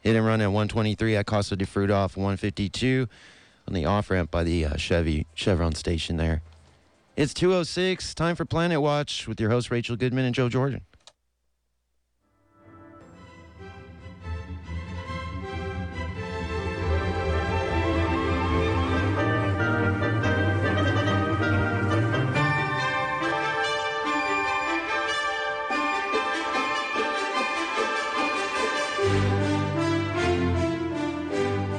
hit and run at 123 at Costa de Fruta off 152 on the off-ramp by the Chevron station there. It's 2:06, time for Planet Watch with your hosts Rachel Goodman and Joe Jordan.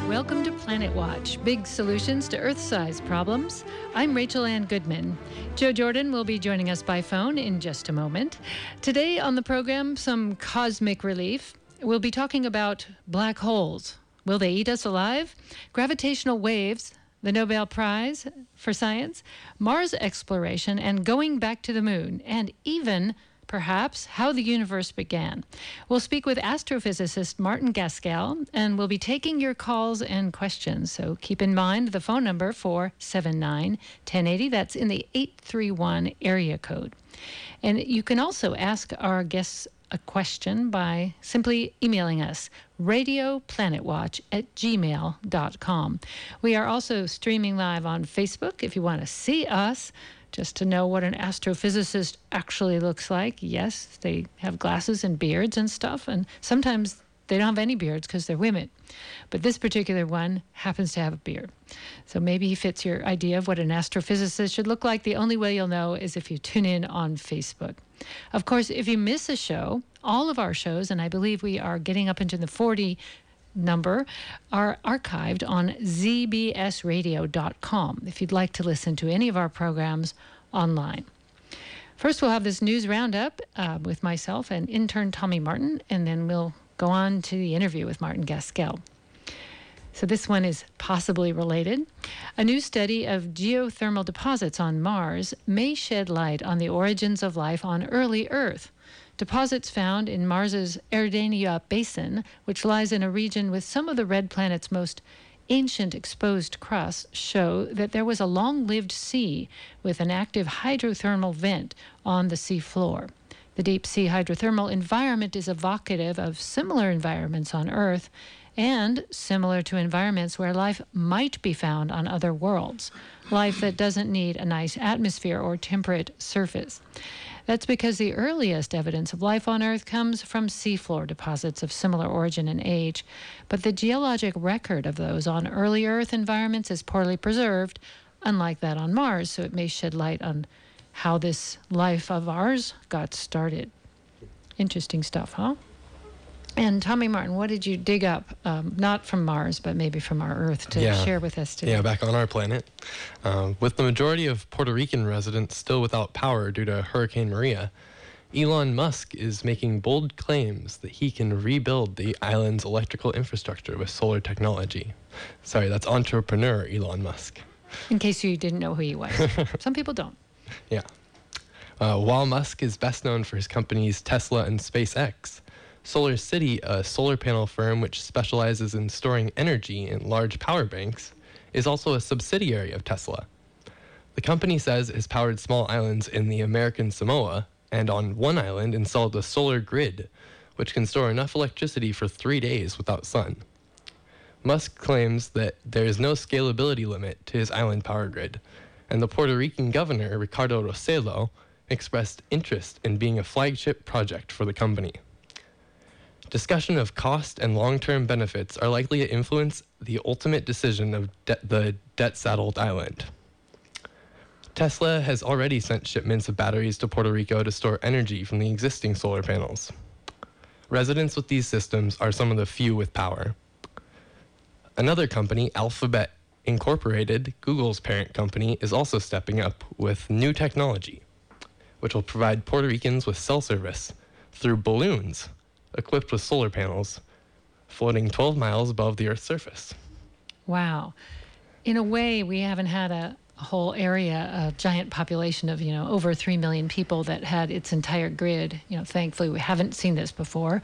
Welcome to Planet Watch, big solutions to Earth-sized problems. I'm Rachel Ann Goodman. Joe Jordan will be joining us by phone in just a moment. Today on the program, some cosmic relief. We'll be talking about black holes. Will they eat us alive? Gravitational waves, the Nobel Prize for Science, Mars exploration, and going back to the moon, and even perhaps how the universe began. We'll speak with astrophysicist Martin Gaskell, and we'll be taking your calls and questions. So keep in mind the phone number 479-1080. That's in the 831 area code. And you can also ask our guests a question by simply emailing us, radioplanetwatch@gmail.com. We are also streaming live on Facebook if you want to see us, just to know what an astrophysicist actually looks like. Yes, they have glasses and beards and stuff, and sometimes they don't have any beards because they're women. But this particular one happens to have a beard. So maybe he fits your idea of what an astrophysicist should look like. The only way you'll know is if you tune in on Facebook. Of course, if you miss a show, all of our shows, and I believe we are getting up into the 40 number, are archived on zbsradio.com if you'd like to listen to any of our programs online. First, we'll have this news roundup with myself and intern Tommy Martin, and then we'll go on to the interview with Martin Gaskell. So this one is possibly related. A new study of geothermal deposits on Mars may shed light on the origins of life on early Earth. Deposits found in Mars's Eridania Basin, which lies in a region with some of the red planet's most ancient exposed crusts, show that there was a long-lived sea with an active hydrothermal vent on the sea floor. The deep-sea hydrothermal environment is evocative of similar environments on Earth and similar to environments where life might be found on other worlds, life that doesn't need a nice atmosphere or temperate surface. That's because the earliest evidence of life on Earth comes from seafloor deposits of similar origin and age, but the geologic record of those on early Earth environments is poorly preserved, unlike that on Mars, so it may shed light on how this life of ours got started. Interesting stuff, huh? And Tommy Martin, what did you dig up, not from Mars, but maybe from our Earth, to share with us today? Yeah, back on our planet. With the majority of Puerto Rican residents still without power due to Hurricane Maria, Elon Musk is making bold claims that he can rebuild the island's electrical infrastructure with solar technology. Sorry, that's entrepreneur Elon Musk. In case you didn't know who he was. Some people don't. Yeah. While Musk is best known for his companies Tesla and SpaceX, SolarCity, a solar panel firm which specializes in storing energy in large power banks, is also a subsidiary of Tesla. The company says it has powered small islands in the American Samoa, and on one island installed a solar grid, which can store enough electricity for 3 days without sun. Musk claims that there is no scalability limit to his island power grid, and the Puerto Rican governor, Ricardo Rossello, expressed interest in being a flagship project for the company. Discussion of cost and long-term benefits are likely to influence the ultimate decision of the debt-saddled island. Tesla has already sent shipments of batteries to Puerto Rico to store energy from the existing solar panels. Residents with these systems are some of the few with power. Another company, Alphabet Incorporated, Google's parent company, is also stepping up with new technology, which will provide Puerto Ricans with cell service through balloons equipped with solar panels, floating 12 miles above the Earth's surface. Wow. In a way, we haven't had a whole area, a giant population of, over 3 million people that had its entire grid. Thankfully, we haven't seen this before.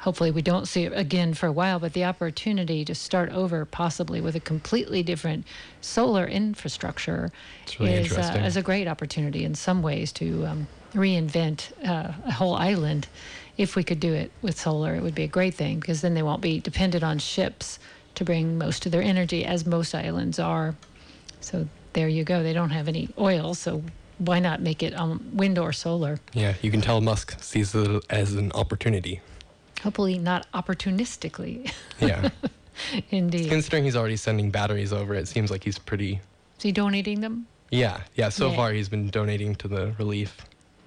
Hopefully, we don't see it again for a while, but the opportunity to start over possibly with a completely different solar infrastructure really is a great opportunity in some ways to reinvent a whole island if we could do it with solar, it would be a great thing, because then they won't be dependent on ships to bring most of their energy, as most islands are. So there you go. They don't have any oil, so why not make it wind or solar? Yeah, you can tell Musk sees it as an opportunity. Hopefully not opportunistically. Yeah. Indeed. Considering he's already sending batteries over, it seems like he's pretty... Is he donating them? Yeah. So far, he's been donating to the relief.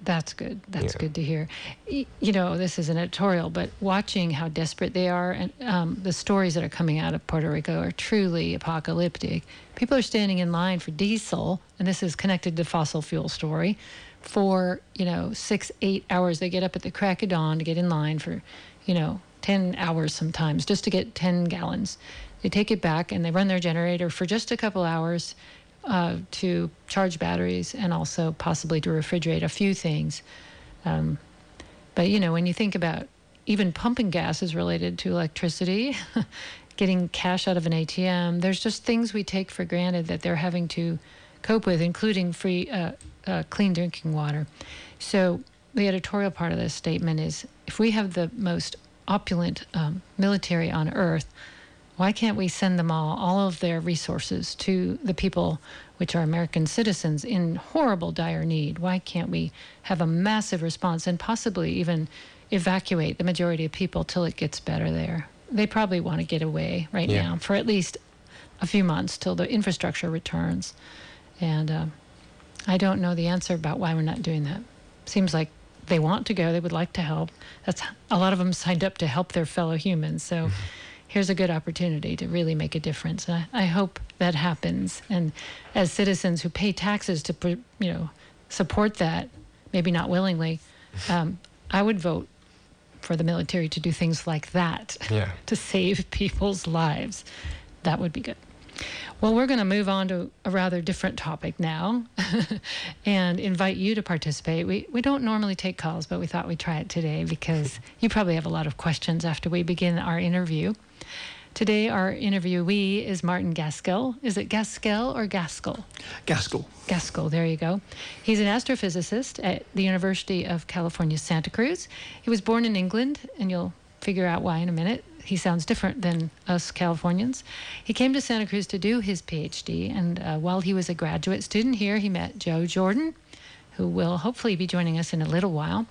That's good. That's good to hear. You know, this is an editorial, but watching how desperate they are, and the stories that are coming out of Puerto Rico are truly apocalyptic. People are standing in line for diesel, and this is connected to the fossil fuel story, for, 6-8 hours. They get up at the crack of dawn to get in line for, 10 hours sometimes, just to get 10 gallons. They take it back, and they run their generator for just a couple hours to charge batteries and also possibly to refrigerate a few things. But, when you think about even pumping gas is related to electricity, getting cash out of an ATM, there's just things we take for granted that they're having to cope with, including free clean drinking water. So the editorial part of this statement is, if we have the most opulent military on Earth, why can't we send them all of their resources to the people, which are American citizens, in horrible, dire need? Why can't we have a massive response and possibly even evacuate the majority of people till it gets better there? They probably want to get away right now for at least a few months till the infrastructure returns. And I don't know the answer about why we're not doing that. Seems like they want to go. They would like to help. That's a lot of them signed up to help their fellow humans. So... here's a good opportunity to really make a difference. I hope that happens. And as citizens who pay taxes to, support that, maybe not willingly, I would vote for the military to do things like that to save people's lives. That would be good. Well, we're going to move on to a rather different topic now and invite you to participate. We don't normally take calls, but we thought we'd try it today because you probably have a lot of questions after we begin our interview. Today, our interviewee is Martin Gaskell. Is it Gaskell or Gaskell? Gaskell. Gaskell, there you go. He's an astrophysicist at the University of California, Santa Cruz. He was born in England, and you'll figure out why in a minute. He sounds different than us Californians. He came to Santa Cruz to do his PhD, and while he was a graduate student here, he met Joe Jordan, who will hopefully be joining us in a little while.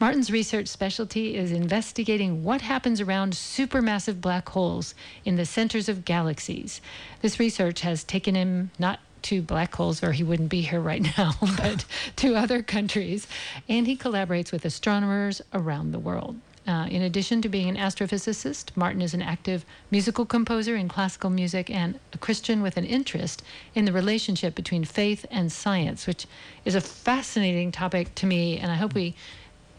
Martin's research specialty is investigating what happens around supermassive black holes in the centers of galaxies. This research has taken him not to black holes, or he wouldn't be here right now, but to other countries, and he collaborates with astronomers around the world. In addition to being an astrophysicist, Martin is an active musical composer in classical music and a Christian with an interest in the relationship between faith and science, which is a fascinating topic to me, and I hope we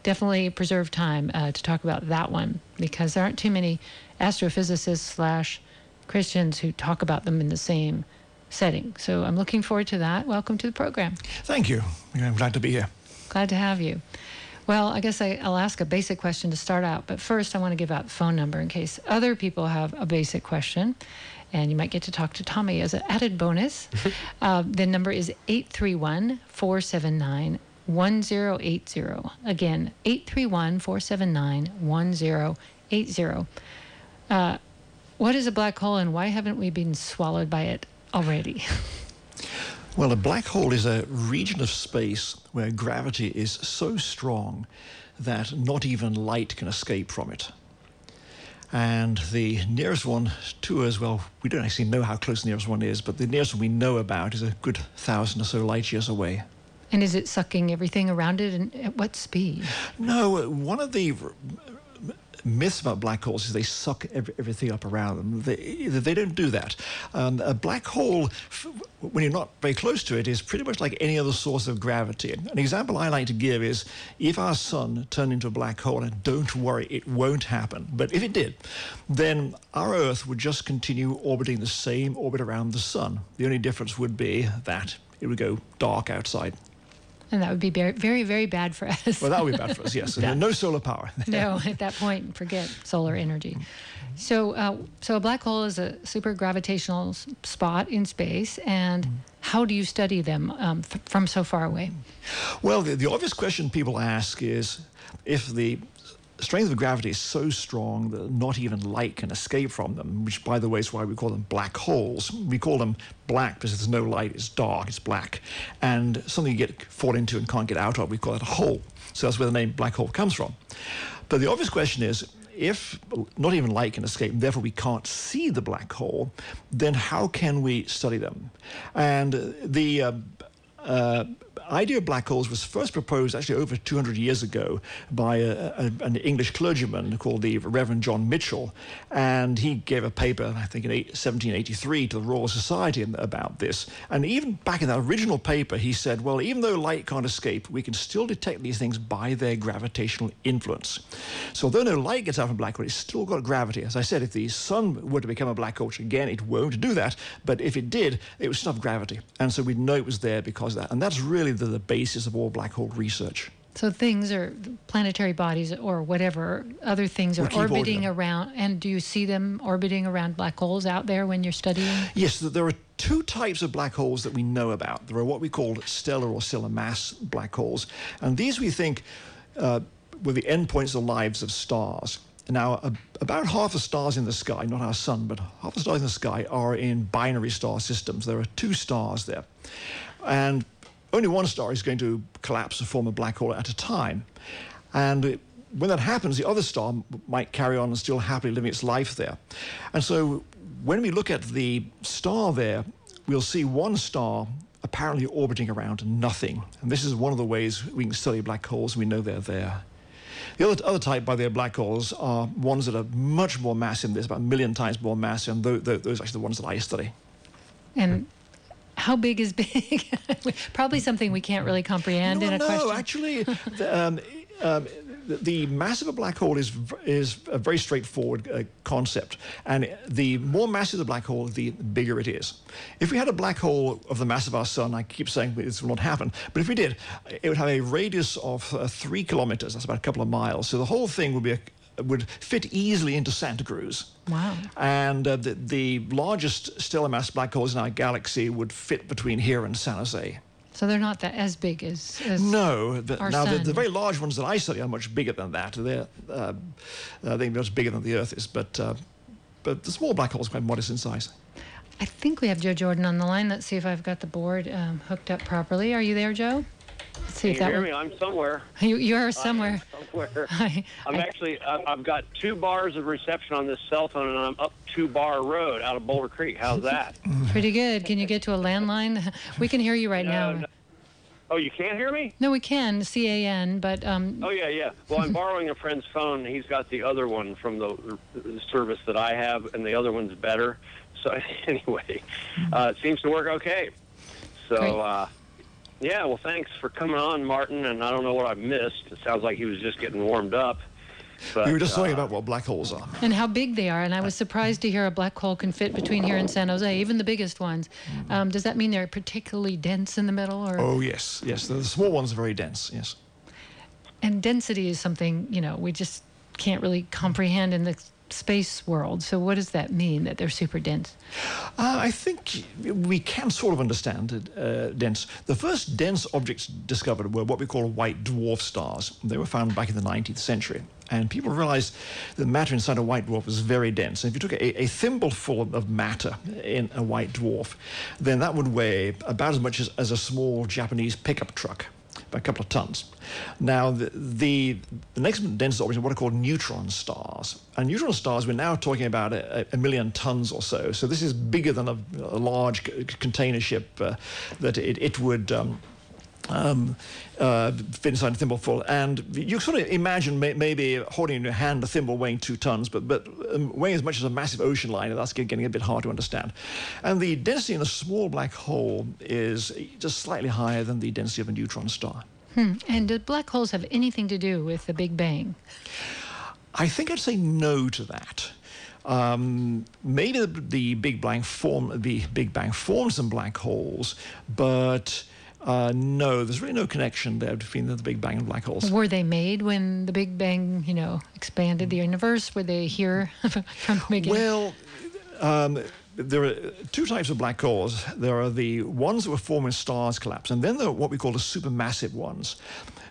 definitely preserve time to talk about that one, because there aren't too many astrophysicists/Christians who talk about them in the same setting. So I'm looking forward to that. Welcome to the program. Thank you. I'm glad to be here. Glad to have you. Well, I guess I'll ask a basic question to start out, but first I want to give out the phone number in case other people have a basic question, and you might get to talk to Tommy as an added bonus. The number is 831-479-1080. Again, 831-479-1080. What is a black hole, and why haven't we been swallowed by it already? Well, a black hole is a region of space where gravity is so strong that not even light can escape from it. And the nearest one to us, well, we don't actually know how close the nearest one is, but the nearest one we know about is a good 1,000 or so light years away. And is it sucking everything around it, and at what speed? No, one of the myths about black holes is they suck everything up around them. They don't do that. A black hole, when you're not very close to it, is pretty much like any other source of gravity. An example I like to give is if our sun turned into a black hole, and don't worry, it won't happen, but if it did, then our Earth would just continue orbiting the same orbit around the sun. The only difference would be that it would go dark outside. And that would be very, very bad for us. Well, that would be bad for us, yes. And no solar power. No, at that point, forget solar energy. So a black hole is a super gravitational spot in space, and how do you study them from so far away? Well, the obvious question people ask is, if the The strength of gravity is so strong that not even light can escape from them, which, by the way, is why we call them black holes. We call them black because there's no light, it's dark, it's black. And something you fall into and can't get out of, we call it a hole. So that's where the name black hole comes from. But the obvious question is, if not even light can escape, and therefore we can't see the black hole, then how can we study them? And the idea of black holes was first proposed actually over 200 years ago by an English clergyman called the Reverend John Mitchell, and he gave a paper, I think in 1783, to the Royal Society about this. And even back in that original paper, he said, well, even though light can't escape, we can still detect these things by their gravitational influence. So although no light gets out from black hole, it's still got gravity. As I said, if the sun were to become a black hole, which again it won't do that, but if it did, it would still have gravity. And so we'd know it was there because of that. And that's really the basis of all black hole research. So things are planetary bodies or whatever, other things are orbiting around, and do you see them orbiting around black holes out there when you're studying? Yes, there are two types of black holes that we know about. There are what we call stellar or stellar mass black holes, and these we think were the endpoints of the lives of stars. Now, about half the stars in the sky, not our sun, but half the stars in the sky are in binary star systems. There are two stars there. And only one star is going to collapse and form a black hole at a time. And when that happens, the other star might carry on and still happily living its life there. And so when we look at the star there, we'll see one star apparently orbiting around nothing. And this is one of the ways we can study black holes. We know they're there. The other type by their black holes are ones that are much more massive than this, about a million times more massive, and those are actually the ones that I study. And how big is big? Probably something we can't really comprehend in a question. No, actually, the mass of a black hole is a very straightforward concept. And the more massive the black hole, the bigger it is. If we had a black hole of the mass of our sun, I keep saying this will not happen, but if we did, it would have a radius of 3 kilometers. That's about a couple of miles. So the whole thing would be would fit easily into Santa Cruz. Wow. And the largest stellar mass black holes in our galaxy would fit between here and San Jose. So they're not that as big as no. Now the very large ones that I study are much bigger than that. They're I think much bigger than the Earth is, but the small black holes are quite modest in size. I think we have Joe Jordan on the line. Let's see if I've got the board hooked up properly. Are you there, Joe? Let's see if that hear me? I'm somewhere. You are somewhere. I've got 2 bars of reception on this cell phone, and I'm up 2 bar road out of Boulder Creek. How's that? Pretty good. Can you get to a landline? We can hear you now. No. Oh, you can't hear me? No, we can, C-A-N, but... Oh, yeah. Well, I'm borrowing a friend's phone. He's got the other one from the service that I have, and the other one's better. So anyway, it seems to work okay. So... Great. Yeah, well, thanks for coming on, Martin, and I don't know what I missed. It sounds like he was just getting warmed up. But, we were just talking about what black holes are. And how big they are, and I was surprised to hear a black hole can fit between here and San Jose, even the biggest ones. Does that mean they're particularly dense in the middle? Or? Oh, yes. The small ones are very dense, yes. And density is something, we just can't really comprehend in the space world. So what does that mean, that they're super dense? I think we can sort of understand dense. The first dense objects discovered were what we call white dwarf stars. They were found back in the 19th century. And people realized the matter inside a white dwarf was very dense. And if you took a thimbleful of matter in a white dwarf, then that would weigh about as much as a small Japanese pickup truck. By a couple of tons. Now, the next densest objects are what are called neutron stars. And neutron stars, we're now talking about a million tons or so. So this is bigger than a large container ship that it would fit inside a thimbleful. And you sort of imagine maybe holding in your hand a thimble weighing 2 tons, but weighing as much as a massive ocean liner. That's getting a bit hard to understand. And the density in a small black hole is just slightly higher than the density of a neutron star. And do black holes have anything to do with the Big Bang? I think I'd say no to that. Maybe the Big Bang formed some black holes, but... no, there's really no connection there between the Big Bang and black holes. Were they made when the Big Bang, expanded the universe? Were they here from the beginning? Well, there are two types of black holes. There are the ones that were formed when stars collapse, and then there are what we call the supermassive ones.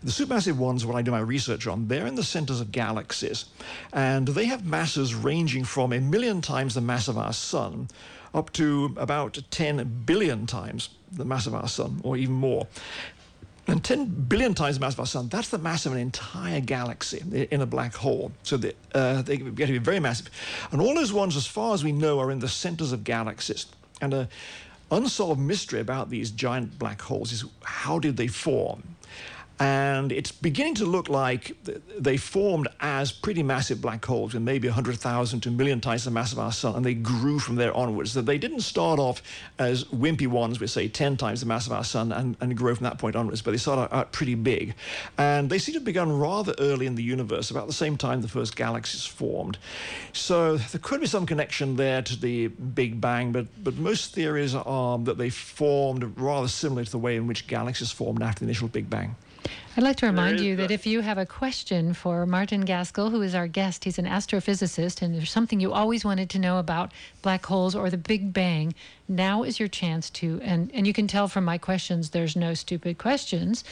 The supermassive ones are what I do my research on. They're in the centers of galaxies, and they have masses ranging from 1 million times the mass of our sun up to about 10 billion times the mass of our sun, or even more. And 10 billion times the mass of our sun, that's the mass of an entire galaxy in a black hole. So they get to be very massive. And all those ones, as far as we know, are in the centers of galaxies. And an unsolved mystery about these giant black holes is how did they form? And it's beginning to look like they formed as pretty massive black holes, and maybe 100,000 to 1 million times the mass of our sun, and they grew from there onwards. So they didn't start off as wimpy ones with, say, 10 times the mass of our sun and grow from that point onwards, but they started out pretty big. And they seem to have begun rather early in the universe, about the same time the first galaxies formed. So there could be some connection there to the Big Bang, but most theories are that they formed rather similar to the way in which galaxies formed after the initial Big Bang. I'd like to remind you that if you have a question for Martin Gaskell, who is our guest, he's an astrophysicist, and there's something you always wanted to know about black holes or the Big Bang, now is your chance to, and you can tell from my questions, there's no stupid questions,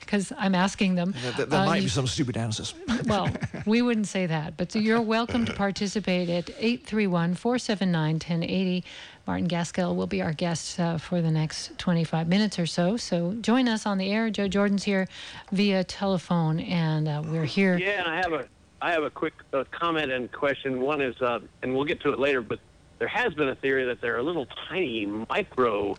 because I'm asking them. There might be some stupid answers. Well, we wouldn't say that, but so you're welcome to participate at 831-479-1080. Martin Gaskell will be our guest for the next 25 minutes or so. So join us on the air. Joe Jordan's here via telephone, and we're here. Yeah, and I have a quick comment and question. One is, and we'll get to it later, but there has been a theory that there are little tiny micro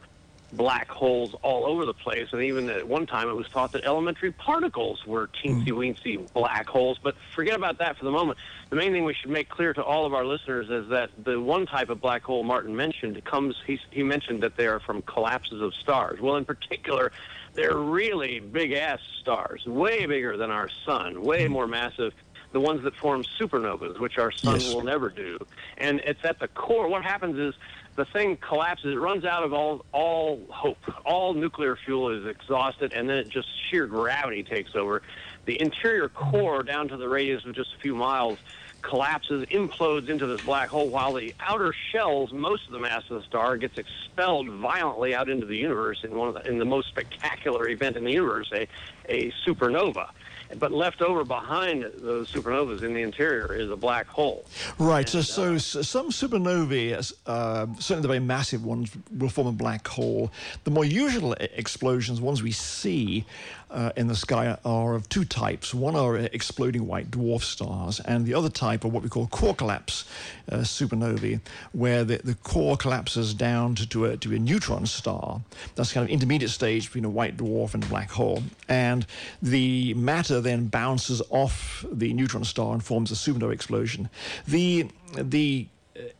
black holes all over the place, and even at one time it was thought that elementary particles were teensy-weensy black holes, but forget about that for the moment. The main thing we should make clear to all of our listeners is that the one type of black hole Martin mentioned comes, he mentioned that they are from collapses of stars. Well, in particular, they're really big-ass stars, way bigger than our sun, way more massive. The ones that form supernovas, which our sun will never do. And it's at the core. What happens is the thing collapses. It runs out of all hope. All nuclear fuel is exhausted, and then it just sheer gravity takes over. The interior core, down to the radius of just a few miles, collapses, implodes into this black hole, while the outer shells, most of the mass of the star, gets expelled violently out into the universe in the most spectacular event in the universe, a supernova. But left over behind those supernovas in the interior is a black hole. Right. And, so some supernovae, certainly the very massive ones, will form a black hole. The more usual explosions, ones we see in the sky, are of two types. One are exploding white dwarf stars, and the other type are what we call core collapse supernovae, where the core collapses down to a neutron star. That's kind of intermediate stage between a white dwarf and a black hole. And the matter then bounces off the neutron star and forms a supernova explosion. The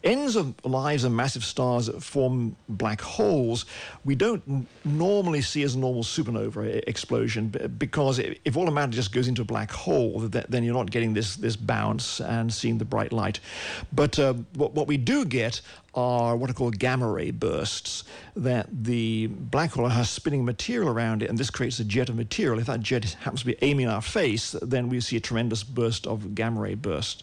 ends of lives of massive stars that form black holes, we don't normally see as a normal supernova explosion, because if all the matter just goes into a black hole, then you're not getting this bounce and seeing the bright light. But what we do get are what are called gamma ray bursts, that the black hole has spinning material around it, and this creates a jet of material. If that jet happens to be aiming our face, then we see a tremendous burst of gamma rays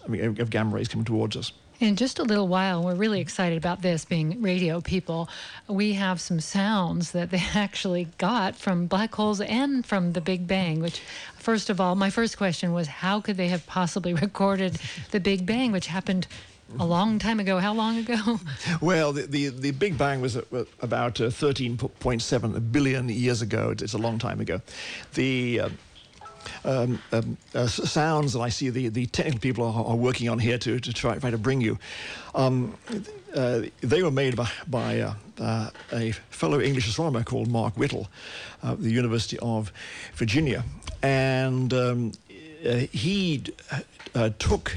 coming towards us. In just a little while, we're really excited about this, being radio people. We have some sounds that they actually got from black holes and from the Big Bang, which, first of all, my first question was, how could they have possibly recorded the Big Bang, which happened a long time ago? How long ago? Well, the Big Bang was about 13.7 billion years ago. It's a long time ago. The... sounds that I see the technical people are working on here to try to bring you. They were made by a fellow English astronomer called Mark Whittle at the University of Virginia. And he took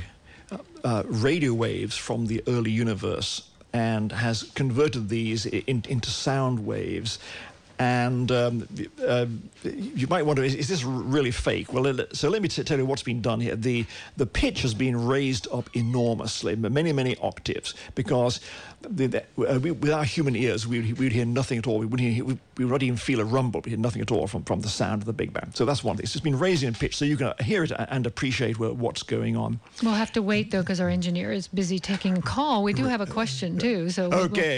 radio waves from the early universe and has converted these into sound waves And you might wonder, is this really fake? Well, so let me tell you what's been done here. The pitch has been raised up enormously, many, many octaves, because with our human ears, we'd hear nothing at all. We would not even feel a rumble. We hear nothing at all from the sound of the Big Bang. So that's one thing. It's just been raised in pitch, so you can hear it and appreciate what's going on. We'll have to wait, though, because our engineer is busy taking a call. We do have a question, too. So okay.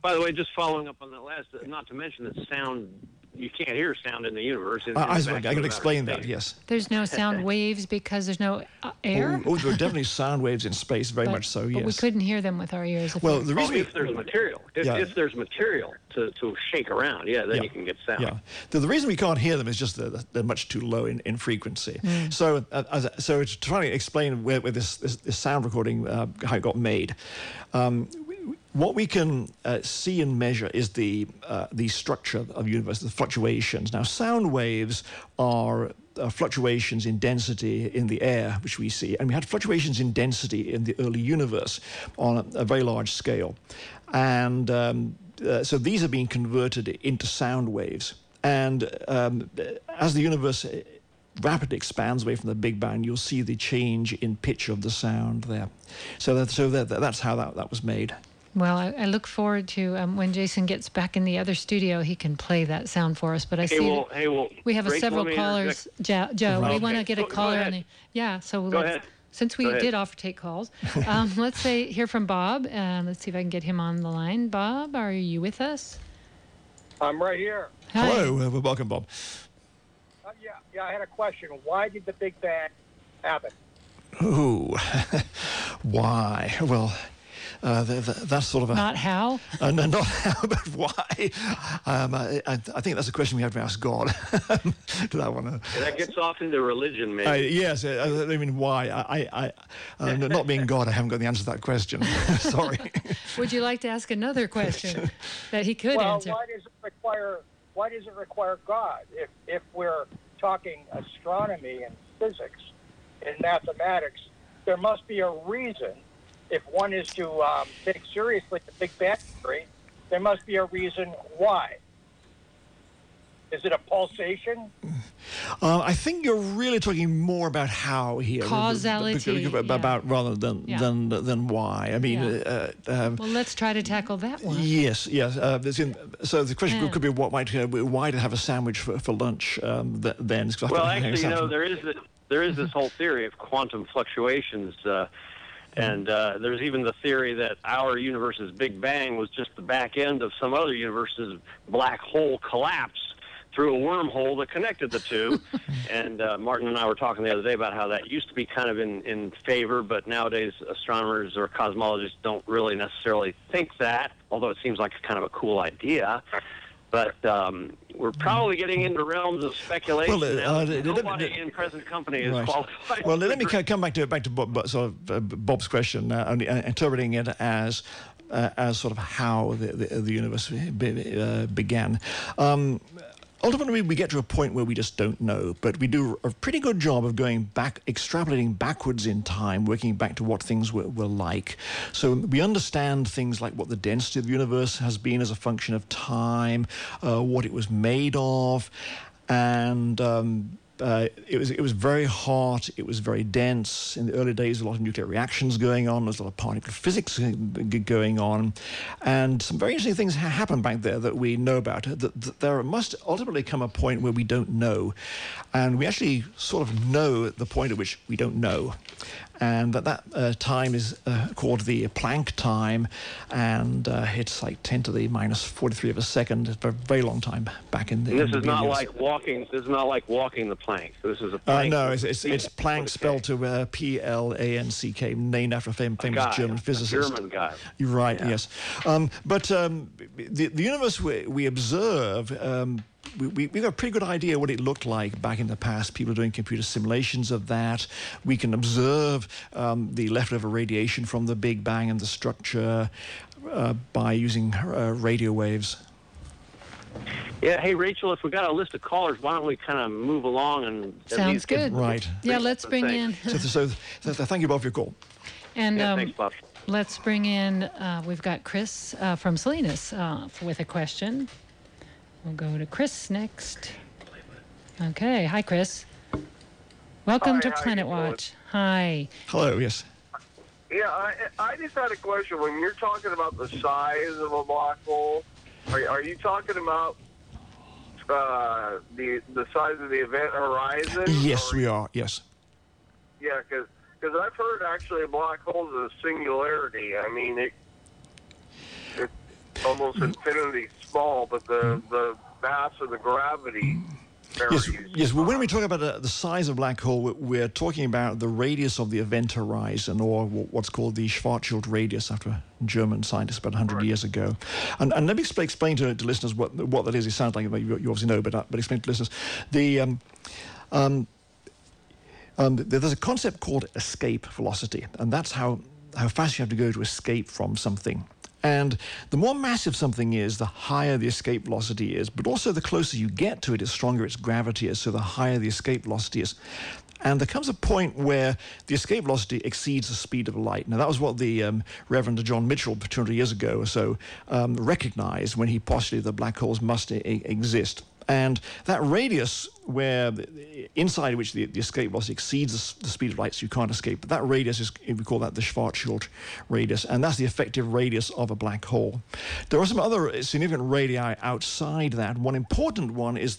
By the way, just following up on that last, not to mention that sound, you can't hear sound in the universe. I can explain that, yes. There's no sound waves because there's no air? Oh, there are definitely sound waves in space, very much so, yes. But we couldn't hear them with our ears. Well, the reason if there's material. If there's material to shake around, then you can get sound. Yeah. The reason we can't hear them is just that they're much too low in frequency. Mm. So it's trying to explain where this sound recording, how it got made. What we can see and measure is the structure of the universe, the fluctuations. Now, sound waves are fluctuations in density in the air, which we see. And we had fluctuations in density in the early universe on a very large scale. And so these are being converted into sound waves. And as the universe rapidly expands away from the Big Bang, you'll see the change in pitch of the sound there. So that's how that was made. Well, I look forward to when Jason gets back in the other studio, he can play that sound for us. But I we have several callers. Joe, we want to get a caller. Since we did offer to take calls, let's hear from Bob. Let's see if I can get him on the line. Bob, are you with us? I'm right here. Hi. Hello. Welcome, Bob. I had a question. Why did the Big Bang happen? Oh, why? Well, that's sort of a... Not how? Not how, but why? I think that's a question we have to ask God. That gets off into religion, maybe. Yes, I mean, why? Not being God, I haven't got the answer to that question. Sorry. Would you like to ask another question that he could answer? Why does it require God? If we're talking astronomy and physics and mathematics, there must be a reason. If one is to take seriously the Big Bang theory, there must be a reason why. Is it a pulsation? I think you're really talking more about how here, causality, rather than why. I mean, well, let's try to tackle that one. Yes. So the question could be why to have a sandwich for lunch then? Well, actually, there is this whole theory of quantum fluctuations. And there's even the theory that our universe's Big Bang was just the back end of some other universe's black hole collapse through a wormhole that connected the two. And Martin and I were talking the other day about how that used to be kind of in favor, but nowadays astronomers or cosmologists don't really necessarily think that, although it seems like kind of a cool idea. But we're probably getting into realms of speculation. Well, nobody in present company is qualified. Well, let me come back to Bob's question, interpreting it as sort of how the universe began. Ultimately, we get to a point where we just don't know, but we do a pretty good job of going back, extrapolating backwards in time, working back to what things were like. So we understand things like what the density of the universe has been as a function of time, what it was made of, and it was very hot, it was very dense. In the early days, a lot of nuclear reactions going on, there's a lot of particle physics going on, and some very interesting things happened back there that we know about. There must ultimately come a point where we don't know, and we actually sort of know the point at which we don't know. And that time is called the Planck time, and it's like 10 to the minus 43 of a second. It's a very long time back in the... This is not like walking the Planck. This is a Planck. No, it's Planck spelled to P-L-A-N-C-K, named after a famous German physicist. German guy. You're right, yes. But the universe we observe... We've got a pretty good idea what it looked like back in the past. People are doing computer simulations of that. We can observe the leftover radiation from the Big Bang and the structure by using radio waves. Yeah. Hey, Rachel, if we got a list of callers, why don't we kind of move along? And sounds good. Right. Yeah, let's bring in. So thank you, Bob, for your call. And, thanks, Bob. Let's bring in, we've got Chris from Salinas with a question. We'll go to Chris next. Okay, hi Chris. Welcome to Planet Watch. Hi. Hello, yes. Yeah, I just had a question. When you're talking about the size of a black hole, are you talking about the size of the event horizon? Yes, we are, yes. Yeah, because I've heard actually a black hole is a singularity. I mean, it's almost infinity small, but the mass of the gravity... Yes. Well, when we talk about the size of black hole, we're talking about the radius of the event horizon, or what's called the Schwarzschild radius, after a German scientist about 100 years ago. And let me explain to listeners what that is. It sounds like you obviously know, but explain to listeners. There's a concept called escape velocity, and that's how fast you have to go to escape from something. And the more massive something is, the higher the escape velocity is. But also the closer you get to it, the stronger its gravity is, so the higher the escape velocity is. And there comes a point where the escape velocity exceeds the speed of light. Now, that was what the Reverend John Mitchell 200 years ago or so recognized when he postulated that black holes must exist. And that radius where inside which the escape velocity exceeds the speed of light, so you can't escape, but that radius is, we call that the Schwarzschild radius, and that's the effective radius of a black hole. There are some other significant radii outside that. One important one is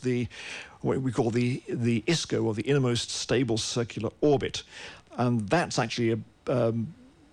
what we call the ISCO, or the innermost stable circular orbit, and that's actually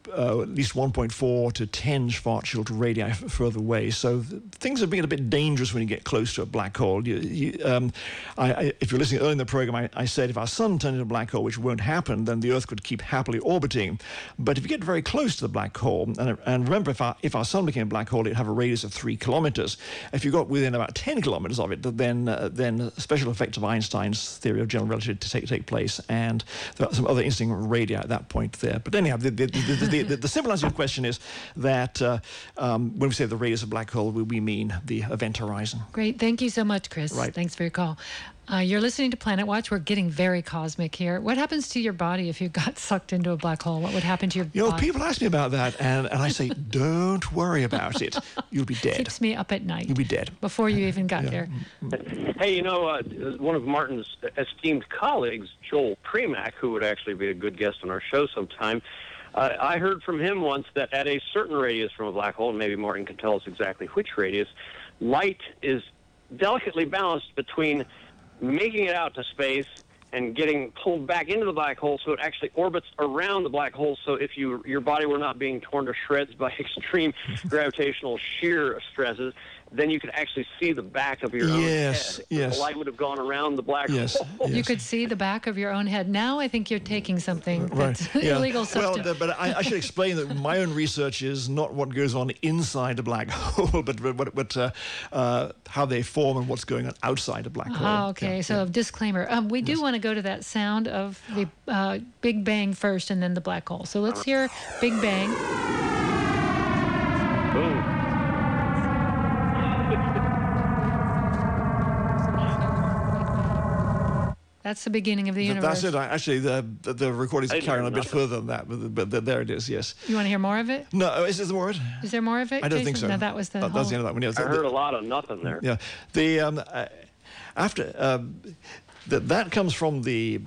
at least 1.4 to 10 Schwarzschild radii further away. So things are being a bit dangerous when you get close to a black hole. If you're listening early in the program, I said if our sun turned into a black hole, which won't happen, then the Earth could keep happily orbiting. But if you get very close to the black hole, and remember, if our sun became a black hole, it'd have a radius of 3 kilometers. If you got within about 10 kilometers of it, then special effects of Einstein's theory of general relativity take place. And there are some other interesting radii at that point there. But anyhow, the simple answer to your question is that when we say the radius of black hole, we mean the event horizon. Great. Thank you so much, Chris. Right. Thanks for your call. You're listening to Planet Watch. We're getting very cosmic here. What happens to your body if you got sucked into a black hole? What would happen to your body? You know, people ask me about that, and I say, don't worry about it. You'll be dead. Keeps me up at night. You'll be dead. Before you even got there. Hey, you know, one of Martin's esteemed colleagues, Joel Primack, who would actually be a good guest on our show sometime, I heard from him once that at a certain radius from a black hole, and maybe Martin can tell us exactly which radius, light is delicately balanced between making it out to space and getting pulled back into the black hole, so it actually orbits around the black hole, so if your body were not being torn to shreds by extreme gravitational shear stresses, then you could actually see the back of your own head. Yes. The light would have gone around the black hole. Yes. You could see the back of your own head. Now I think you're taking something that's illegal substance. Well, but I should explain that my own research is not what goes on inside a black hole, but how they form and what's going on outside a black hole. Oh, okay. Yeah, so disclaimer. We do want to go to that sound of the Big Bang first and then the black hole. So let's hear Big Bang. Boom. That's the beginning of the universe. That's it. Actually, the recordings carry on a bit further than that, but there it is, yes. You want to hear more of it? No. Is there more of it? I don't think so. No, that was the whole... That's the end of that one. Yeah, I heard a lot of nothing there. Yeah. That comes from the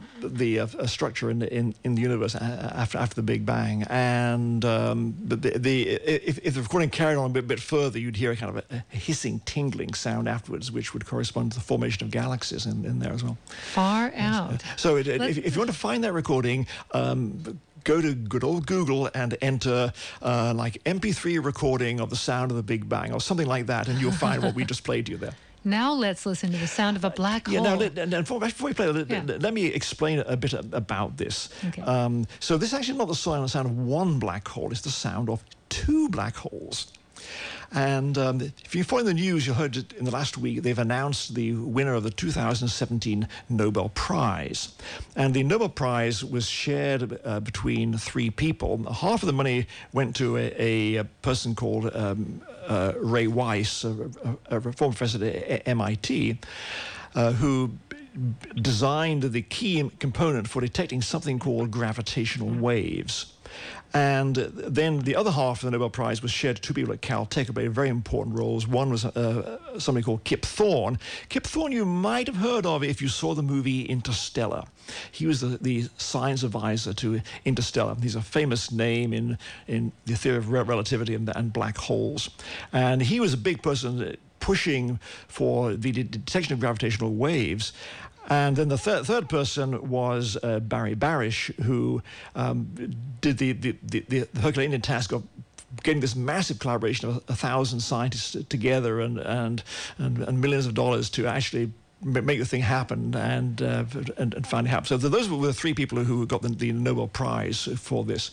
structure in the universe after the Big Bang, and if the recording carried on a bit further, you'd hear a kind of a hissing, tingling sound afterwards, which would correspond to the formation of galaxies in there as well. Far out. So if you want to find that recording, go to good old Google and enter like MP3 recording of the sound of the Big Bang or something like that, and you'll find what we just played to you there. Now let's listen to the sound of a black hole. Yeah, before we play, let me explain a bit about this. Okay. So this is actually not the sound of one black hole, it's the sound of 2 black holes. And if you follow the news, you heard it in the last week, they've announced the winner of the 2017 Nobel Prize. And the Nobel Prize was shared between 3 people. Half of the money went to a person called Ray Weiss, a former professor at MIT, who designed the key component for detecting something called gravitational waves. And then the other half of the Nobel Prize was shared to two people at Caltech who played very important roles. One was somebody called Kip Thorne. Kip Thorne you might have heard of if you saw the movie Interstellar. He was the science advisor to Interstellar. He's a famous name in the theory of relativity and black holes. And he was a big person pushing for the detection of gravitational waves. And then the third person was Barry Barish, who did the Herculean task of getting this massive collaboration of 1,000 scientists together and millions of dollars to actually make the thing happen, and finally happen. So those were the three people who got the Nobel Prize for this.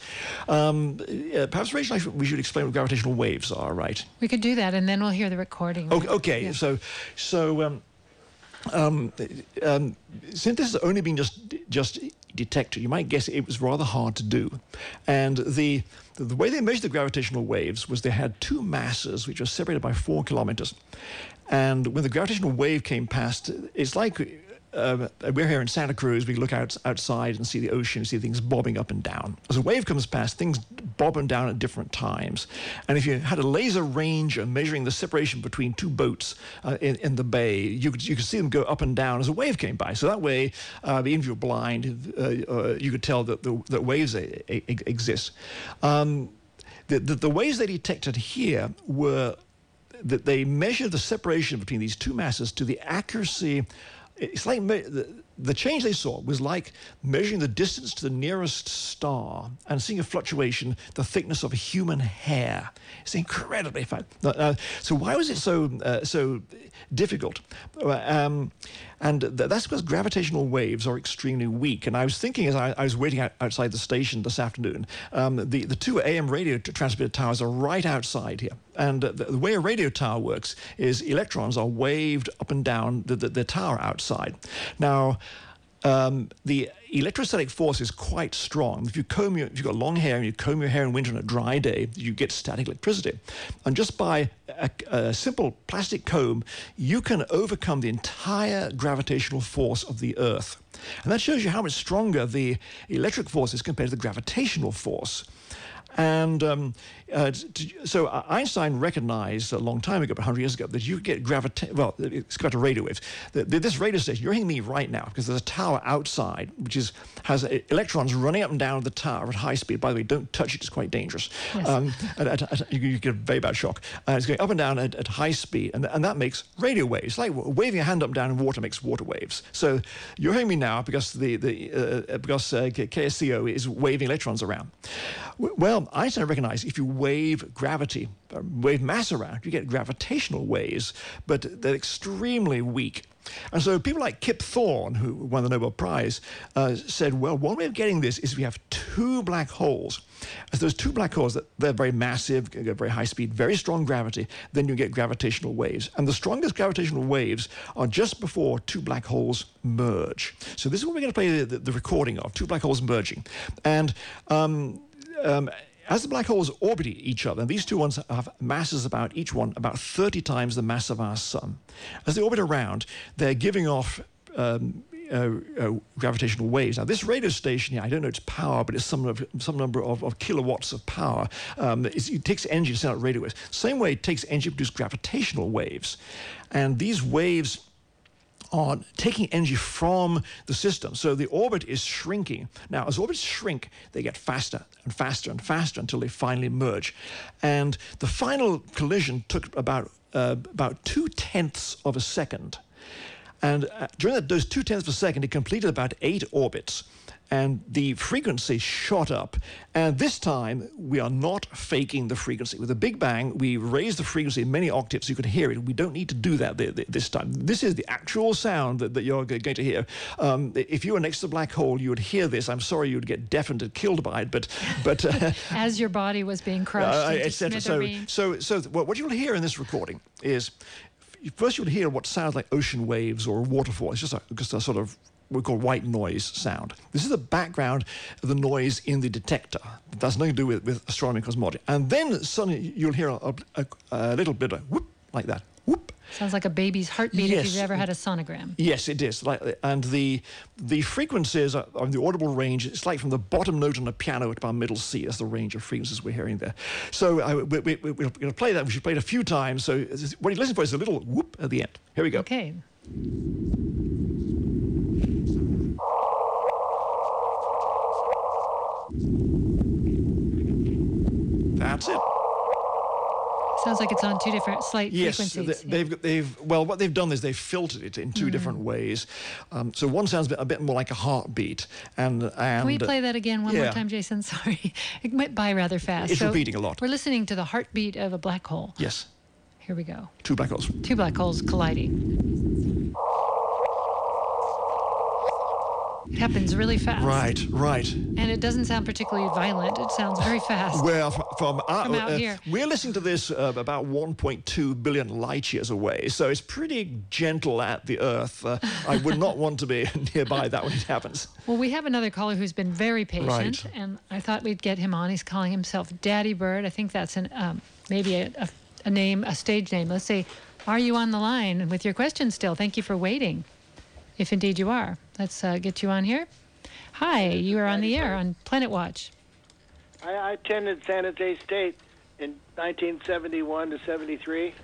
Perhaps, Rachel, we should explain what gravitational waves are, right? We could do that, and then we'll hear the recording. Okay. Yeah. So since this has only been just detected, you might guess it was rather hard to do. And the way they measured the gravitational waves was they had two masses which were separated by 4 kilometers. And when the gravitational wave came past, it's like we're here in Santa Cruz, we look outside and see the ocean, see things bobbing up and down. As a wave comes past, things bob and down at different times. And if you had a laser ranger measuring the separation between two boats in the bay, you could see them go up and down as a wave came by. So that way, even if you're blind, you could tell that waves exist. The waves they detected here were that they measured the separation between these two masses to the accuracy. It's like the change they saw was like measuring the distance to the nearest star and seeing a fluctuation, the thickness of a human hair. It's incredibly fun. So why was it so difficult? And that's because gravitational waves are extremely weak. And I was thinking as I was waiting outside the station this afternoon, the two AM radio transmitter towers are right outside here. And the way a radio tower works is electrons are waved up and down the tower outside. Now, the electrostatic force is quite strong. If you've got long hair and you comb your hair in winter on a dry day, you get static electricity. And just by a simple plastic comb, you can overcome the entire gravitational force of the Earth. And that shows you how much stronger the electric force is compared to the gravitational force. And so Einstein recognized a long time ago, about 100 years ago, that you get it's got a radio waves. This radio station, you're hearing me right now, because there's a tower outside, which has electrons running up and down the tower at high speed. By the way, don't touch it, it's quite dangerous. Yes. You get a very bad shock. It's going up and down at high speed, and that makes radio waves. It's like waving a hand up and down in water makes water waves. So you're hearing me now because because KSCO is waving electrons around. Well, Einstein recognized if you wave gravity, wave mass around, you get gravitational waves, but they're extremely weak. And so people like Kip Thorne, who won the Nobel Prize, said, well, one way of getting this is we have two black holes. As those two black holes, they're very massive, go very high speed, very strong gravity, then you get gravitational waves. And the strongest gravitational waves are just before two black holes merge. So this is what we're going to play the recording of, two black holes merging. And as the black holes orbit each other, and these two ones have masses about each one about 30 times the mass of our sun. As they orbit around, they're giving off gravitational waves. Now, this radio station here, I don't know its power, but it's some number of kilowatts of power. It takes energy to send out radio waves. Same way it takes energy to produce gravitational waves. And these waves on taking energy from the system. So the orbit is shrinking. Now, as orbits shrink, they get faster and faster and faster until they finally merge. And the final collision took about 0.2 seconds. And during those 0.2 seconds, it completed about 8 orbits. And the frequency shot up. And this time, we are not faking the frequency. With the Big Bang, we raised the frequency many octaves so you could hear it. We don't need to do that this time. This is the actual sound that you're going to hear. If you were next to the black hole, you would hear this. I'm sorry you would get deafened and killed by it, but as your body was being crushed into smithereens. So what you'll hear in this recording is, first you'll hear what sounds like ocean waves or a waterfall. It's just a sort of we call white noise sound. This is the background of the noise in the detector. That's nothing to do with astronomy and cosmology. And then suddenly you'll hear a little bit of whoop, like that, whoop, Sounds like a baby's heartbeat. Yes. If you've ever had a sonogram. Yes, it is. And the frequencies on the audible range, it's like from the bottom note on a piano to our middle C. That's the range of frequencies we're hearing there. So we're going to play that. We should play it a few times. So what you listen for is a little whoop at the end. Here we go. Okay. That's it. Sounds like it's on two different frequencies. Yes, what they've done is they've filtered it in two different ways. So one sounds a bit more like a heartbeat. And can we play that again one more time, Jason? Sorry, it went by rather fast. It's repeating a lot. We're listening to the heartbeat of a black hole. Yes. Here we go. Two black holes. Two black holes colliding. It happens really fast. Right. And it doesn't sound particularly violent. It sounds very fast. Well, from out here. We're listening to this about 1.2 billion light years away, so it's pretty gentle at the Earth. I would not want to be nearby that when it happens. Well, we have another caller who's been very patient, and I thought we'd get him on. He's calling himself Daddy Bird. I think that's maybe a name, a stage name. Let's say, are you on the line with your question still? Thank you for waiting. If indeed you are. Let's get you on here. Hi, you are on the air on Planet Watch. I attended San Jose State in 1971 to 73.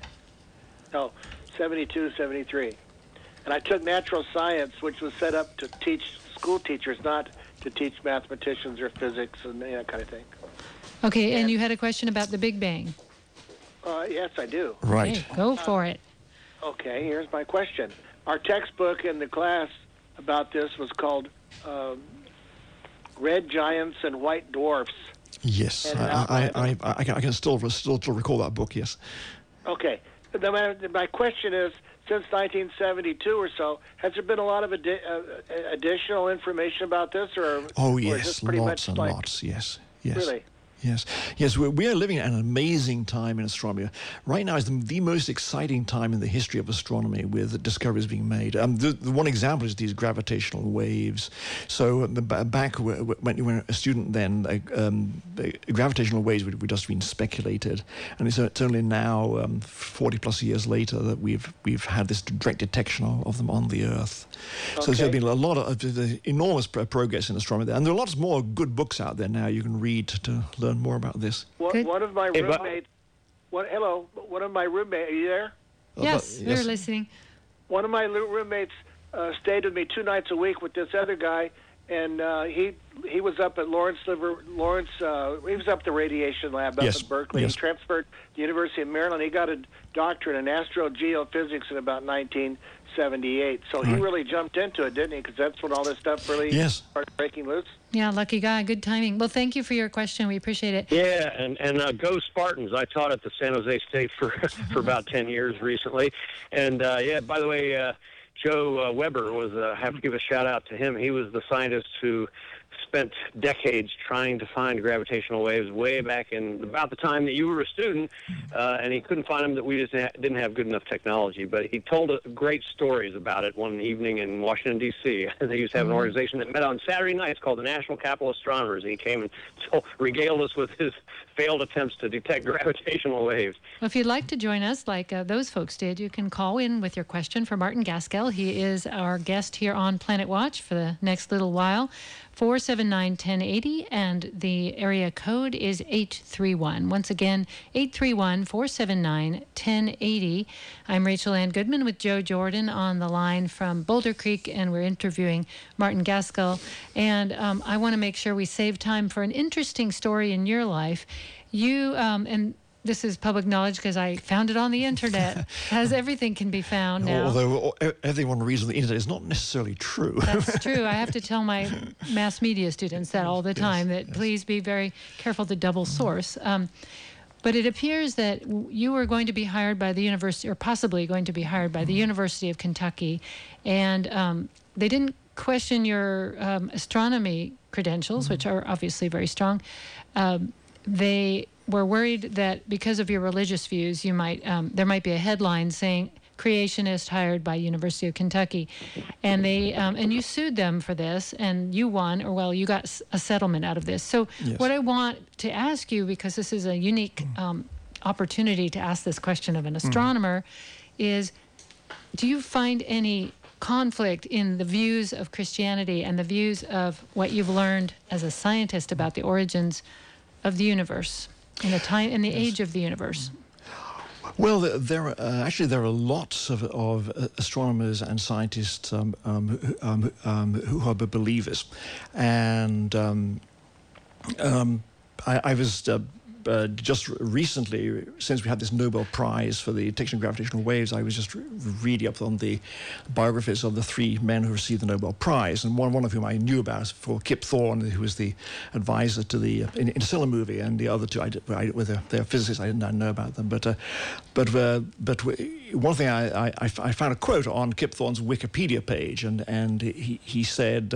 No, 72, 73. And I took natural science, which was set up to teach school teachers, not to teach mathematicians or physics and that kind of thing. Okay, and you had a question about the Big Bang. Yes, I do. Right. Okay, go for it. Okay, here's my question. Our textbook in the class about this was called Red Giants and White Dwarfs. Yes, and I can still recall that book, yes. Okay. My question is, since 1972 or so, has there been a lot of additional information about this? Or Oh, yes, lots and lots. Really? Yes, we are living at an amazing time in astronomy. Right now is the most exciting time in the history of astronomy, with discoveries being made. The one example is these gravitational waves. So back when you were a student then, gravitational waves would just been speculated. And it's only now, 40 plus years later, that we've had this direct detection of them on the Earth. Okay. So there's been a lot of enormous progress in astronomy there. And there are lots more good books out there now you can read to learn more about this. One of my roommates, are you there? Yes, we're listening. One of my roommates stayed with me 2 nights a week with this other guy, and he was up at Lawrence. He was up the radiation lab up in Berkeley. Yes. He transferred to the University of Maryland. He got a doctorate in astrogeophysics in about 1978. So he really jumped into it, didn't he? Because that's when all this stuff really started breaking loose. Yeah, lucky guy. Good timing. Well, thank you for your question. We appreciate it. Yeah, and go Spartans. I taught at the San Jose State for about 10 years recently. And, by the way, Joe Weber was, I have to give a shout-out to him. He was the scientist who spent decades trying to find gravitational waves way back in about the time that you were a student, and he couldn't find them. That we just didn't have good enough technology. But he told great stories about it one evening in Washington, D.C. They used to have an organization that met on Saturday nights called the National Capital Astronomers, and he came and regaled us with his failed attempts to detect gravitational waves. Well, if you'd like to join us like those folks did, you can call in with your question for Martin Gaskell. He is our guest here on Planet Watch for the next little while. 479-1080, and the area code is 831. Once again, 831-479-1080. I'm Rachel Ann Goodman with Joe Jordan on the line from Boulder Creek, and we're interviewing Martin Gaskell. And I want to make sure we save time for an interesting story in your life. You, and this is public knowledge because I found it on the internet, as everything can be found now. Although everyone reads on the internet is not necessarily true. That's true. I have to tell my mass media students that all the time, that please be very careful to double source. But it appears that you were going to be hired by the university, or possibly going to be hired by the University of Kentucky, and they didn't question your astronomy credentials, which are obviously very strong. They were worried that because of your religious views, you might there might be a headline saying "Creationist hired by University of Kentucky," and they and you sued them for this, and you won, or well, you got a settlement out of this. So, what I want to ask you, because this is a unique opportunity to ask this question of an astronomer, is, do you find any conflict in the views of Christianity and the views of what you've learned as a scientist about the origins of the universe and the time and the age of the universe? Well, there are lots of astronomers and scientists who are believers, and I was just recently, since we had this Nobel Prize for the detection of gravitational waves, I was just reading up on the biographies of the three men who received the Nobel Prize, and one of whom I knew about is Kip Thorne, who was the advisor to the Interstellar movie, and the other two, they're physicists, I didn't know about them. But one thing, I found a quote on Kip Thorne's Wikipedia page, and he said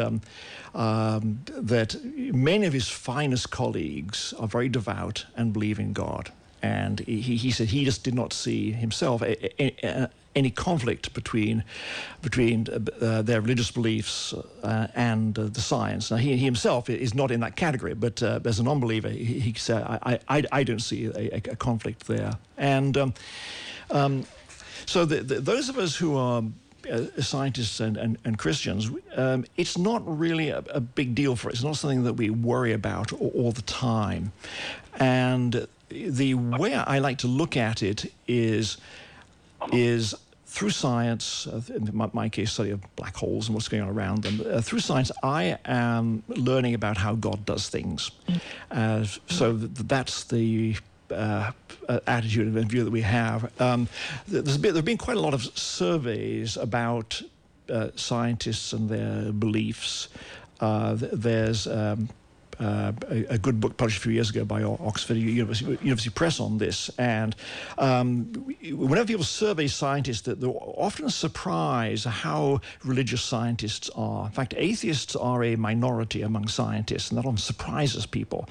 that many of his finest colleagues are very devout and believe in God. And he said he just did not see himself any conflict between their religious beliefs and the science. Now, he himself is not in that category, but as a non-believer, he said, I don't see a conflict there. And so those of us who are scientists and Christians, it's not really a big deal for us. It's not something that we worry about all the time. And the way I like to look at it is through science, in my case, study of black holes and what's going on around them. Through science, I am learning about how God does things. So that's the attitude and view that we have. There have been quite a lot of surveys about scientists and their beliefs. There's a good book published a few years ago by Oxford University Press on this, and whenever people survey scientists, they're often surprised how religious scientists are. In fact, atheists are a minority among scientists, and that often surprises people.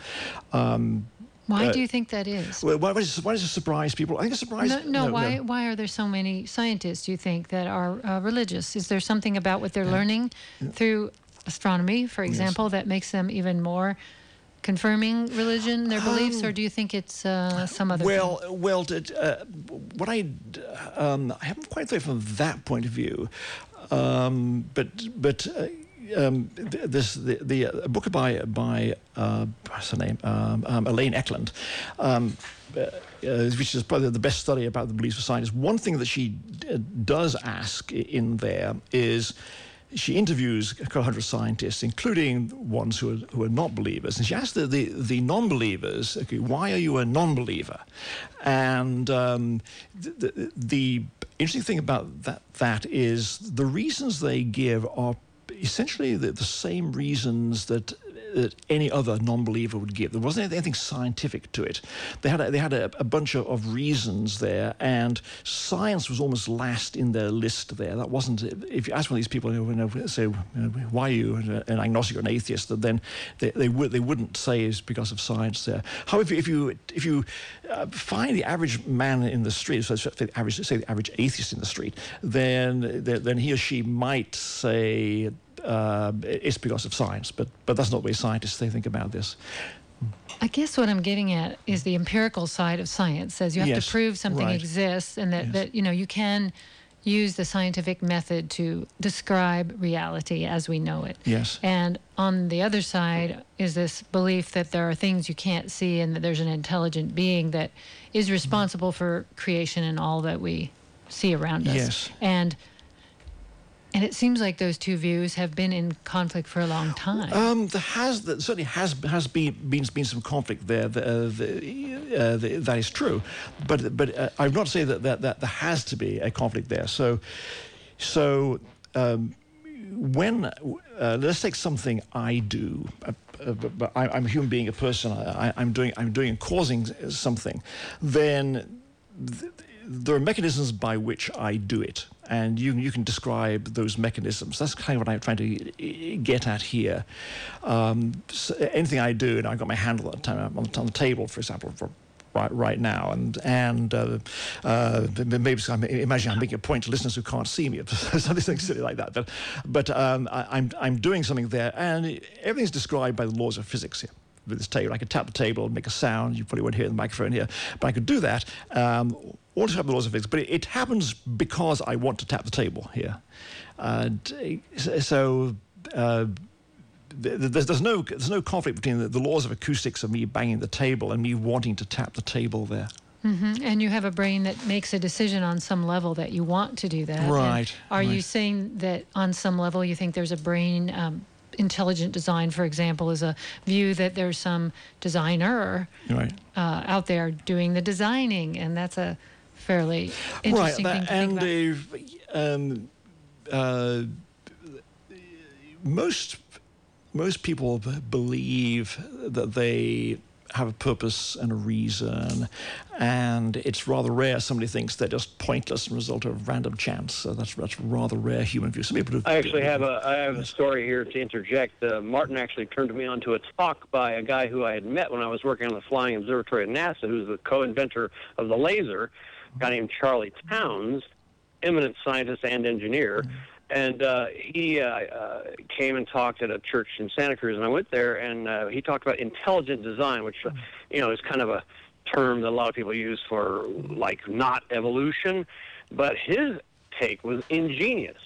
Why do you think that is? Why does it surprise people? I think it surprises... Why are there so many scientists, you think, that are religious? Is there something about what they're learning through astronomy, for example, that makes them even more confirming religion, their beliefs, or do you think it's some other thing? What I haven't quite thought from that point of view, the book by what's her name, Elaine Eklund, which is probably the best study about the beliefs of scientists. One thing that she does ask in there is, she interviews a couple hundred scientists, including ones who are not believers, and she asks the non-believers, okay, why are you a non-believer? And the interesting thing about that is the reasons they give are essentially the same reasons that any other non-believer would give. There wasn't anything scientific to it. They had a bunch of reasons there, and science was almost last in their list there. That wasn't... If you ask one of these people, say, why are you an agnostic or an atheist? Then they wouldn't say it's because of science there. However, if you find the average man in the street, so say the average atheist in the street, then he or she might say, it's because of science, but that's not the way scientists think about this. I guess what I'm getting at is the empirical side of science, says you have to prove something exists, and that you can use the scientific method to describe reality as we know it. Yes. And on the other side is this belief that there are things you can't see and that there's an intelligent being that is responsible for creation and all that we see around us. Yes. And it seems like those two views have been in conflict for a long time. There certainly has been some conflict there. That is true, but I would not say that there has to be a conflict there. So when let's take something I do. I'm a human being, a person. I'm doing and causing something. Then there are mechanisms by which I do it, and you can describe those mechanisms. That's kind of what I'm trying to get at here. So anything I do, and I've got my hand on the table, for example, right now, and maybe imagine I'm making a point to listeners who can't see me, something silly like that. But I'm doing something there, and everything's described by the laws of physics here. With this table, I could tap the table and make a sound. You probably won't hear the microphone here, but I could do that. all the laws of physics, but it happens because I want to tap the table here. There's no conflict between the laws of acoustics of me banging the table and me wanting to tap the table there. Mm-hmm. And you have a brain that makes a decision on some level that you want to do that. Right. And are you saying that on some level you think there's a brain, intelligent design, for example, is a view that there's some designer out there doing the designing, and that's a fairly interesting thing to think about. And most people believe that they have a purpose and a reason, and it's rather rare somebody thinks they're just pointless and result of random chance. So that's rather rare human view. Some people I have a story here to interject. Martin actually turned me on to a talk by a guy who I had met when I was working on the Flying Observatory at NASA, who's the co-inventor of the laser, a guy named Charlie Towns, eminent scientist and engineer. Mm-hmm. And he came and talked at a church in Santa Cruz, and I went there, and he talked about intelligent design, which, is kind of a term that a lot of people use for, like, not evolution. But his take was ingenious.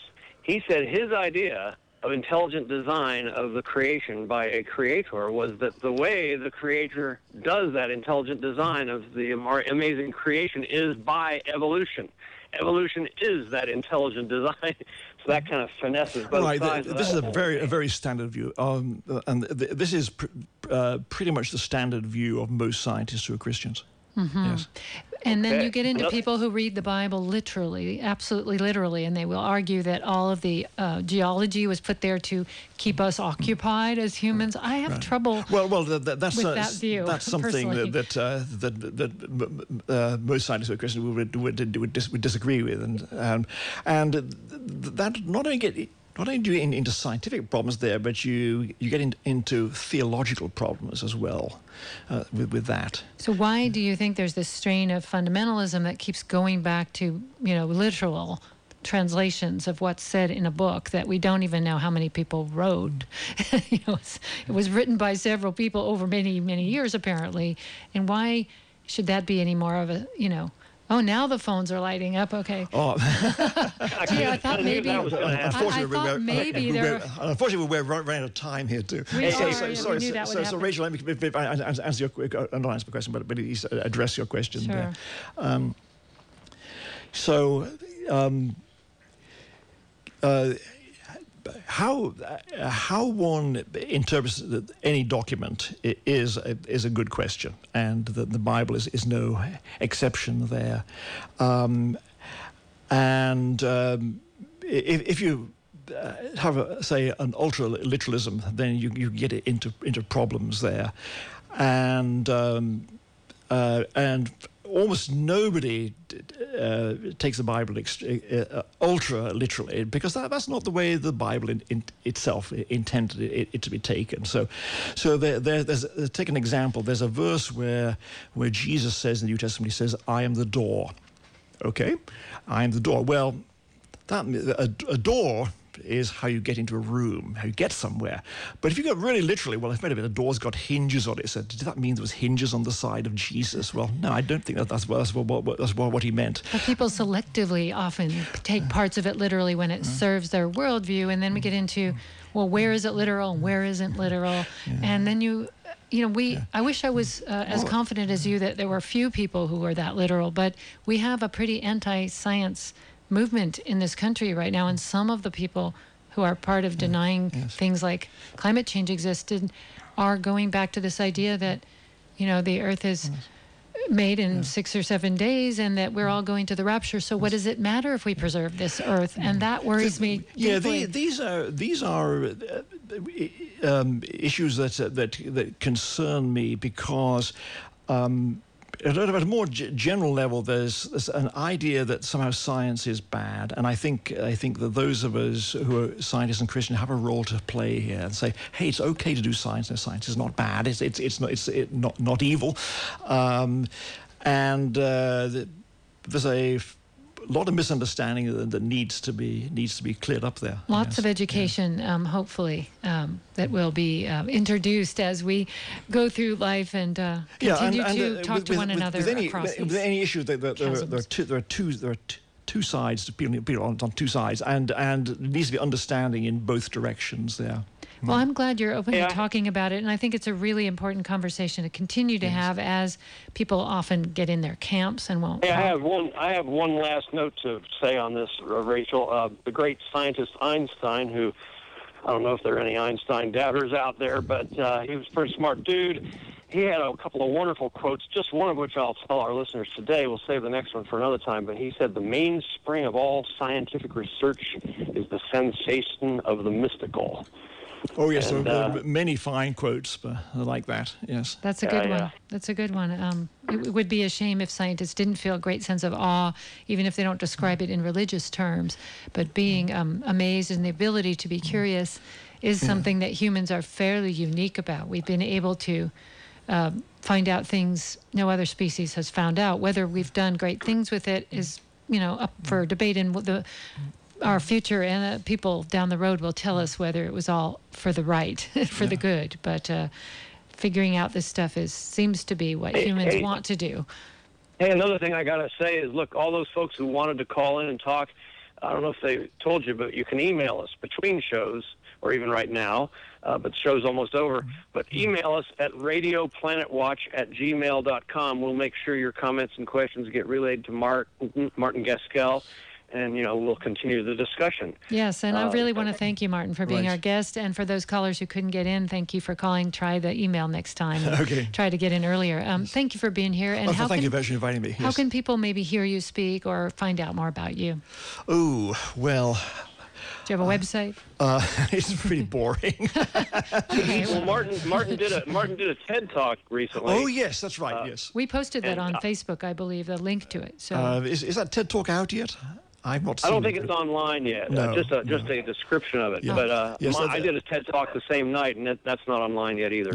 He said his idea of intelligent design of the creation by a creator was that the way the creator does that intelligent design of the amazing creation is by evolution. Evolution is that intelligent design, so that kind of finesses both sides. This is a very standard view, and this is pretty much the standard view of most scientists who are Christians. Mm-hmm. Yes. And then you get into people who read the Bible literally, absolutely literally, and they will argue that all of the geology was put there to keep us occupied as humans. I have trouble. Well, that's view. That's something that most scientists or Christians would disagree with, and that not only do you get into scientific problems there, but you get into theological problems as well with that. So why do you think there's this strain of fundamentalism that keeps going back to, literal translations of what's said in a book that we don't even know how many people wrote? It was written by several people over many, many years, apparently. And why should that be any more of a, oh, now the phones are lighting up. Okay. Oh. Gee, I thought maybe. Unfortunately, we're running out of time here too. So Rachel, let me answer your question, but address your question there. How one interprets any document is a good question, and the Bible is no exception there. If you have, an ultra-literalism, then you get into problems there, and almost nobody takes the Bible ultra literally, because that's not the way the Bible itself intended it to be taken. So there's take an example. There's a verse where Jesus says in the New Testament, he says, "I am the door." Okay, I am the door. Well, that a door is how you get into a room, how you get somewhere. But if you go really literally, the door's got hinges on it. So did that mean there was hinges on the side of Jesus? Well, no, I don't think that's what he meant. But people selectively often take parts of it literally when it serves their worldview, and then we get into, where is it literal and where isn't literal? Yeah. And then I wish I was as confident as you that there were few people who were that literal, but we have a pretty anti-science movement in this country right now, and some of the people who are part of denying things like climate change existed are going back to this idea that, the Earth is made in 6 or 7 days and that we're all going to the rapture, so what does it matter if we preserve this Earth? And that worries me deeply. These are issues that concern me because at a more general level, there's an idea that somehow science is bad, and I think that those of us who are scientists and Christians have a role to play here and say, hey, it's okay to do science. No, science is not bad. It's not evil, and there's a lot of misunderstanding that needs to be cleared up there. Lots of education, hopefully, that will be introduced as we go through life and continue to talk to one another across these. With any issues, there are two sides to people on two sides, and there needs to be understanding in both directions there. Well, I'm glad you're open to talking about it, and I think it's a really important conversation to continue to have as people often get in their camps and won't. Hey, I have one last note to say on this, Rachel. The great scientist Einstein, who I don't know if there are any Einstein doubters out there, but he was a pretty smart dude. He had a couple of wonderful quotes, just one of which I'll tell our listeners today. We'll save the next one for another time. But he said, "The mainspring of all scientific research is the sensation of the mystical." Oh, yes, and, there are many fine quotes like that, yes. That's a good one. That's a good one. It would be a shame if scientists didn't feel a great sense of awe, even if they don't describe it in religious terms. But being amazed and the ability to be curious is something that humans are fairly unique about. We've been able to find out things no other species has found out. Whether we've done great things with it is, up for debate in the... Our future and people down the road will tell us whether it was all for the right, for the good. But figuring out this stuff seems to be what humans want to do. Hey, another thing I got to say is, look, all those folks who wanted to call in and talk, I don't know if they told you, but you can email us between shows or even right now, but show's almost over. But email us at radioplanetwatch@gmail.com. We'll make sure your comments and questions get relayed to Martin Gaskell. And, we'll continue the discussion. Yes, and I really want to thank you, Martin, for being our guest. And for those callers who couldn't get in, thank you for calling. Try the email next time. Okay. Try to get in earlier. Thank you for being here. And thank you for inviting me. Yes. How can people maybe hear you speak or find out more about you? Oh, well... Do you have a website? It's pretty boring. Okay, well, Martin did a TED Talk recently. Oh yes, that's right. Yes, we posted that on Facebook, I believe, a link to it. So is that TED Talk out yet? I've not seen it. I don't think it's online yet. No, just a description of it. Yeah. But I did a TED Talk the same night, and that's not online yet either.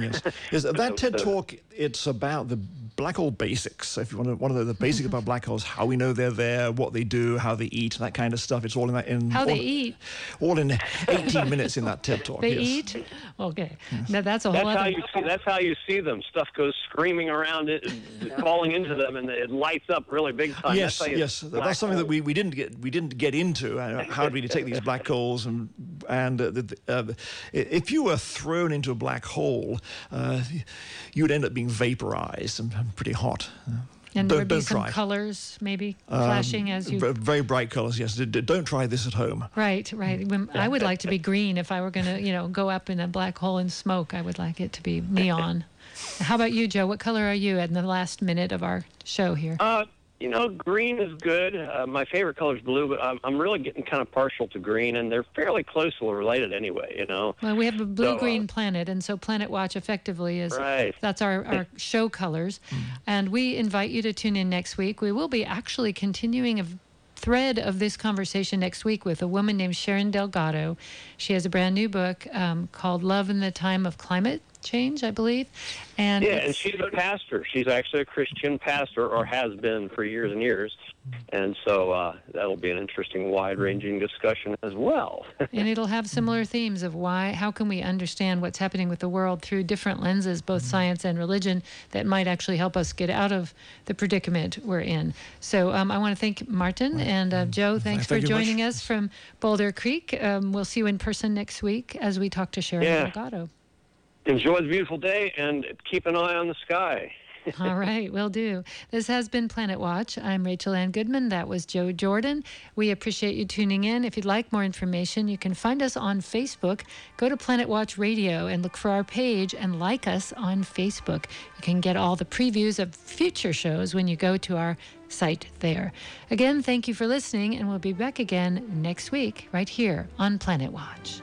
Yes. That TED Talk, it's about the black hole basics. If you want to, one of the basics about black holes, how we know they're there, what they do, how they eat, that kind of stuff. It's all in that. All in 18 minutes in that TED Talk. They eat? Okay. Yes. Now, that's how you see them. Stuff goes screaming around it, falling into them, and it lights up really big time. Yes, that's something that we didn't get. We didn't get into how do we detect these black holes, and if you were thrown into a black hole, you'd end up being vaporized and pretty hot. And there would be some colors maybe flashing as you... Very bright colors, yes. Don't try this at home. Right. I would like to be green if I were going to, go up in a black hole and smoke. I would like it to be neon. How about you, Joe? What color are you in the last minute of our show here? Green is good. My favorite color is blue, but I'm really getting kind of partial to green, and they're fairly closely related anyway, Well, we have a blue-green planet, and so Planet Watch effectively is... Right. That's our show colors, and we invite you to tune in next week. We will be actually continuing a thread of this conversation next week with a woman named Sharon Delgado. She has a brand new book called Love in the Time of Climate Change, I believe. And she's a pastor. She's actually a Christian pastor, or has been for years and years. And so that'll be an interesting, wide-ranging discussion as well. And it'll have similar themes of how can we understand what's happening with the world through different lenses, both science and religion, that might actually help us get out of the predicament we're in. So I want to thank Martin and Joe. Thank you joining us from Boulder Creek. We'll see you in person next week as we talk to Sharon Delgado. Enjoy the beautiful day, and keep an eye on the sky. All right, will do. This has been Planet Watch. I'm Rachel Ann Goodman. That was Joe Jordan. We appreciate you tuning in. If you'd like more information, you can find us on Facebook. Go to Planet Watch Radio and look for our page and like us on Facebook. You can get all the previews of future shows when you go to our site there. Again, thank you for listening, and we'll be back again next week right here on Planet Watch.